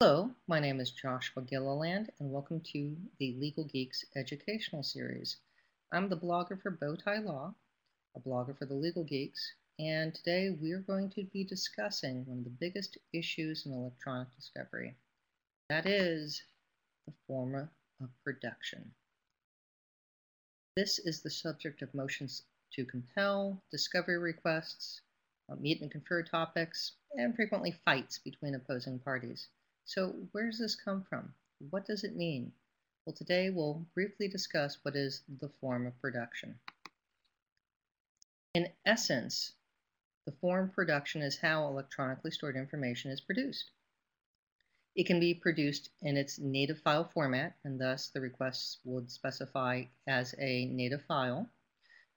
Hello, my name is Joshua Gilliland, and welcome to the Legal Geeks educational series. I'm the blogger for Bowtie Law, a blogger for the Legal Geeks, and today we're going to be discussing one of the biggest issues in electronic discovery. That is the form of production. This is the subject of motions to compel, discovery requests, meet and confer topics, and frequently fights between opposing parties. So where does this come from? What does it mean? Well, today we'll briefly discuss what is the form of production. In essence, the form production is how electronically stored information is produced. It can be produced in its native file format, and thus the requests would specify as a native file.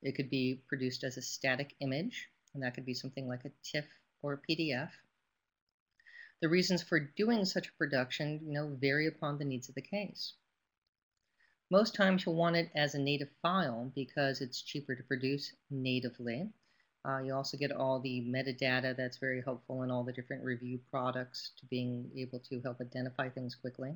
It could be produced as a static image, and that could be something like a TIFF or a PDF. The reasons for doing such a production, vary upon the needs of the case. Most times you'll want it as a native file because it's cheaper to produce natively. You also get all the metadata that's very helpful in all the different review products to being able to help identify things quickly.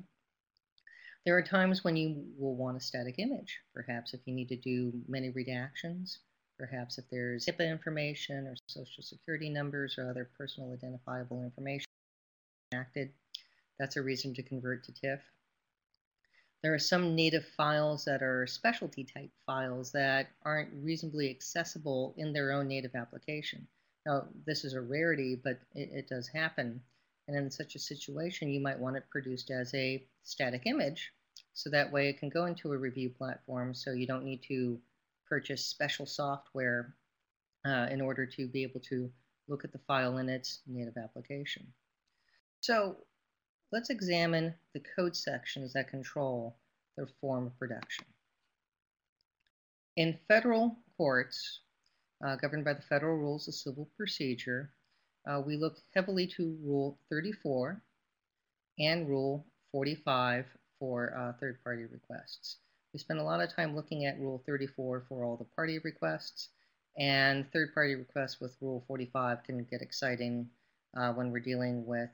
There are times when you will want a static image, perhaps if you need to do many redactions, perhaps if there's HIPAA information or social security numbers or other personal identifiable information. That's a reason to convert to TIFF. There are some native files that are specialty type files that aren't reasonably accessible in their own native application. Now, this is a rarity, but it does happen. And in such a situation, you might want it produced as a static image, so that way it can go into a review platform, so you don't need to purchase special software in order to be able to look at the file in its native application. So let's examine the code sections that control the form of production. In federal courts, governed by the Federal Rules of Civil Procedure, we look heavily to Rule 34 and Rule 45 for third-party requests. We spend a lot of time looking at Rule 34 for all the party requests, and third-party requests with Rule 45 can get exciting when we're dealing with,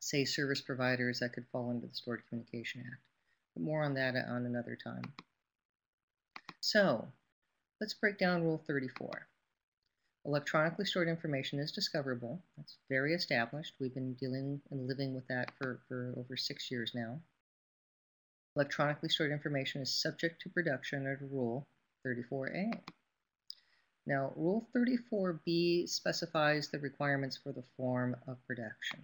say, service providers that could fall under the Stored Communication Act. But more on that on another time. So let's break down Rule 34. Electronically stored information is discoverable. That's very established. We've been dealing and living with that for over 6 years now. Electronically stored information is subject to production under Rule 34A. Now, Rule 34B specifies the requirements for the form of production.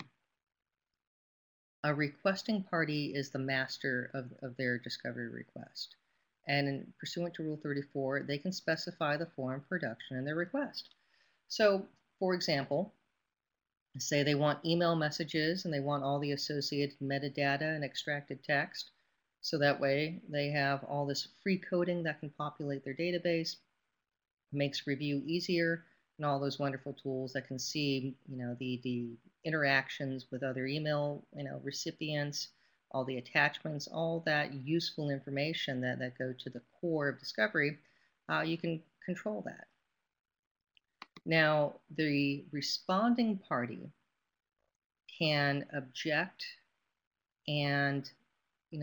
A requesting party is the master of their discovery request. And pursuant to Rule 34, they can specify the form of production in their request. So, for example, say they want email messages and they want all the associated metadata and extracted text. So that way they have all this free coding that can populate their database, makes review easier, and all those wonderful tools that can see, the interactions with other email, recipients, all the attachments, all that useful information that go to the core of discovery. You can control that. Now, the responding party can object and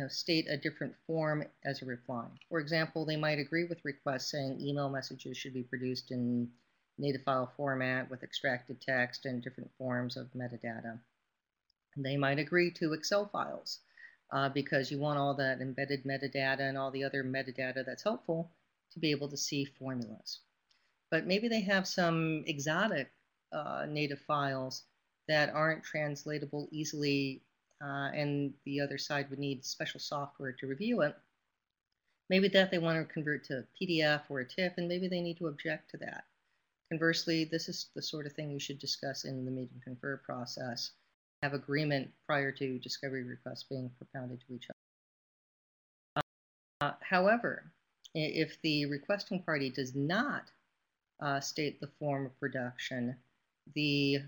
state a different form as a reply. For example, they might agree with requests saying email messages should be produced in native file format with extracted text and different forms of metadata. They might agree to Excel files because you want all that embedded metadata and all the other metadata that's helpful to be able to see formulas. But maybe they have some exotic native files that aren't translatable easily, and the other side would need special software to review it. Maybe that they want to convert to PDF or a TIFF, and maybe they need to object to that. Conversely, this is the sort of thing you should discuss in the meet and confer process. Have agreement prior to discovery requests being propounded to each other. However, if the requesting party does not state the form of production, the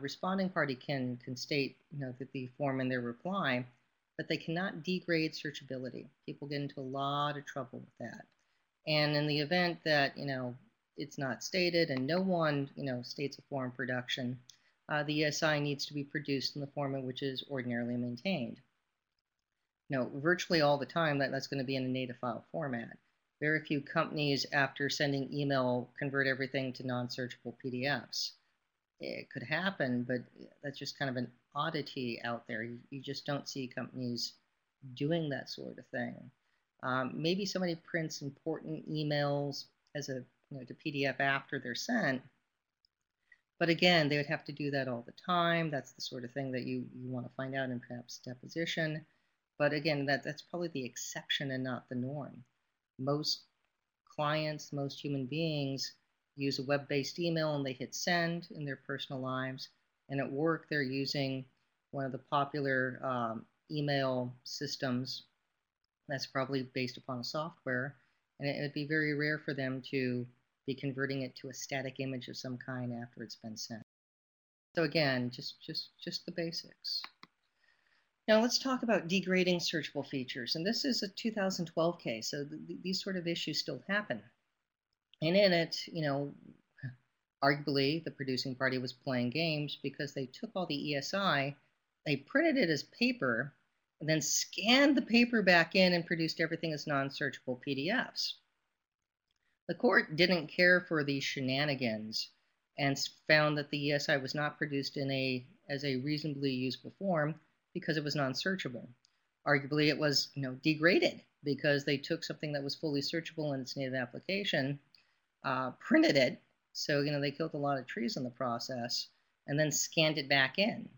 responding party can state that the form in their reply, but they cannot degrade searchability. People get into a lot of trouble with that. And in the event that it's not stated and no one states a form production, the ESI needs to be produced in the form in which it is ordinarily maintained. No, virtually all the time that's going to be in a native file format. Very few companies, after sending email, convert everything to non-searchable PDFs. It could happen, but that's just kind of an oddity out there. You just don't see companies doing that sort of thing. Maybe somebody prints important emails as a to PDF after they're sent, but again, they would have to do that all the time. That's the sort of thing that you want to find out in perhaps deposition. But again, that's probably the exception and not the norm. Most clients, most human beings use a web-based email and they hit send in their personal lives. And at work, they're using one of the popular email systems that's probably based upon software. And it would be very rare for them to be converting it to a static image of some kind after it's been sent. So again, just the basics. Now let's talk about degrading searchable features. And this is a 2012 case, so these sort of issues still happen. And in it, arguably the producing party was playing games because they took all the ESI, they printed it as paper, and then scanned the paper back in and produced everything as non-searchable PDFs. The court didn't care for these shenanigans and found that the ESI was not produced as a reasonably usable form, because it was non-searchable. Arguably, it was degraded because they took something that was fully searchable in its native application, printed it, so they killed a lot of trees in the process, and then scanned it back in.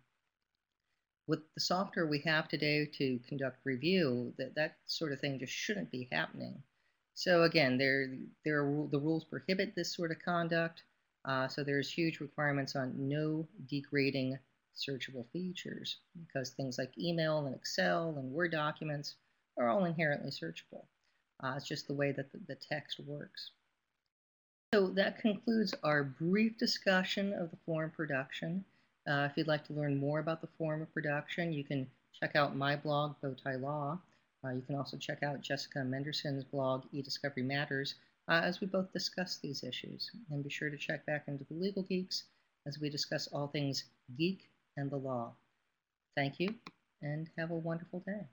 With the software we have today to conduct review, that sort of thing just shouldn't be happening. So again, the rules prohibit this sort of conduct, so there's huge requirements on no degrading searchable features, because things like email and Excel and Word documents are all inherently searchable. It's just the way that the text works. So that concludes our brief discussion of the form production. If you'd like to learn more about the form of production, you can check out my blog, Bowtie Law. You can also check out Jessica Menderson's blog, eDiscovery Matters, as we both discuss these issues. And be sure to check back into the Legal Geeks as we discuss all things geek and the law. Thank you, and have a wonderful day.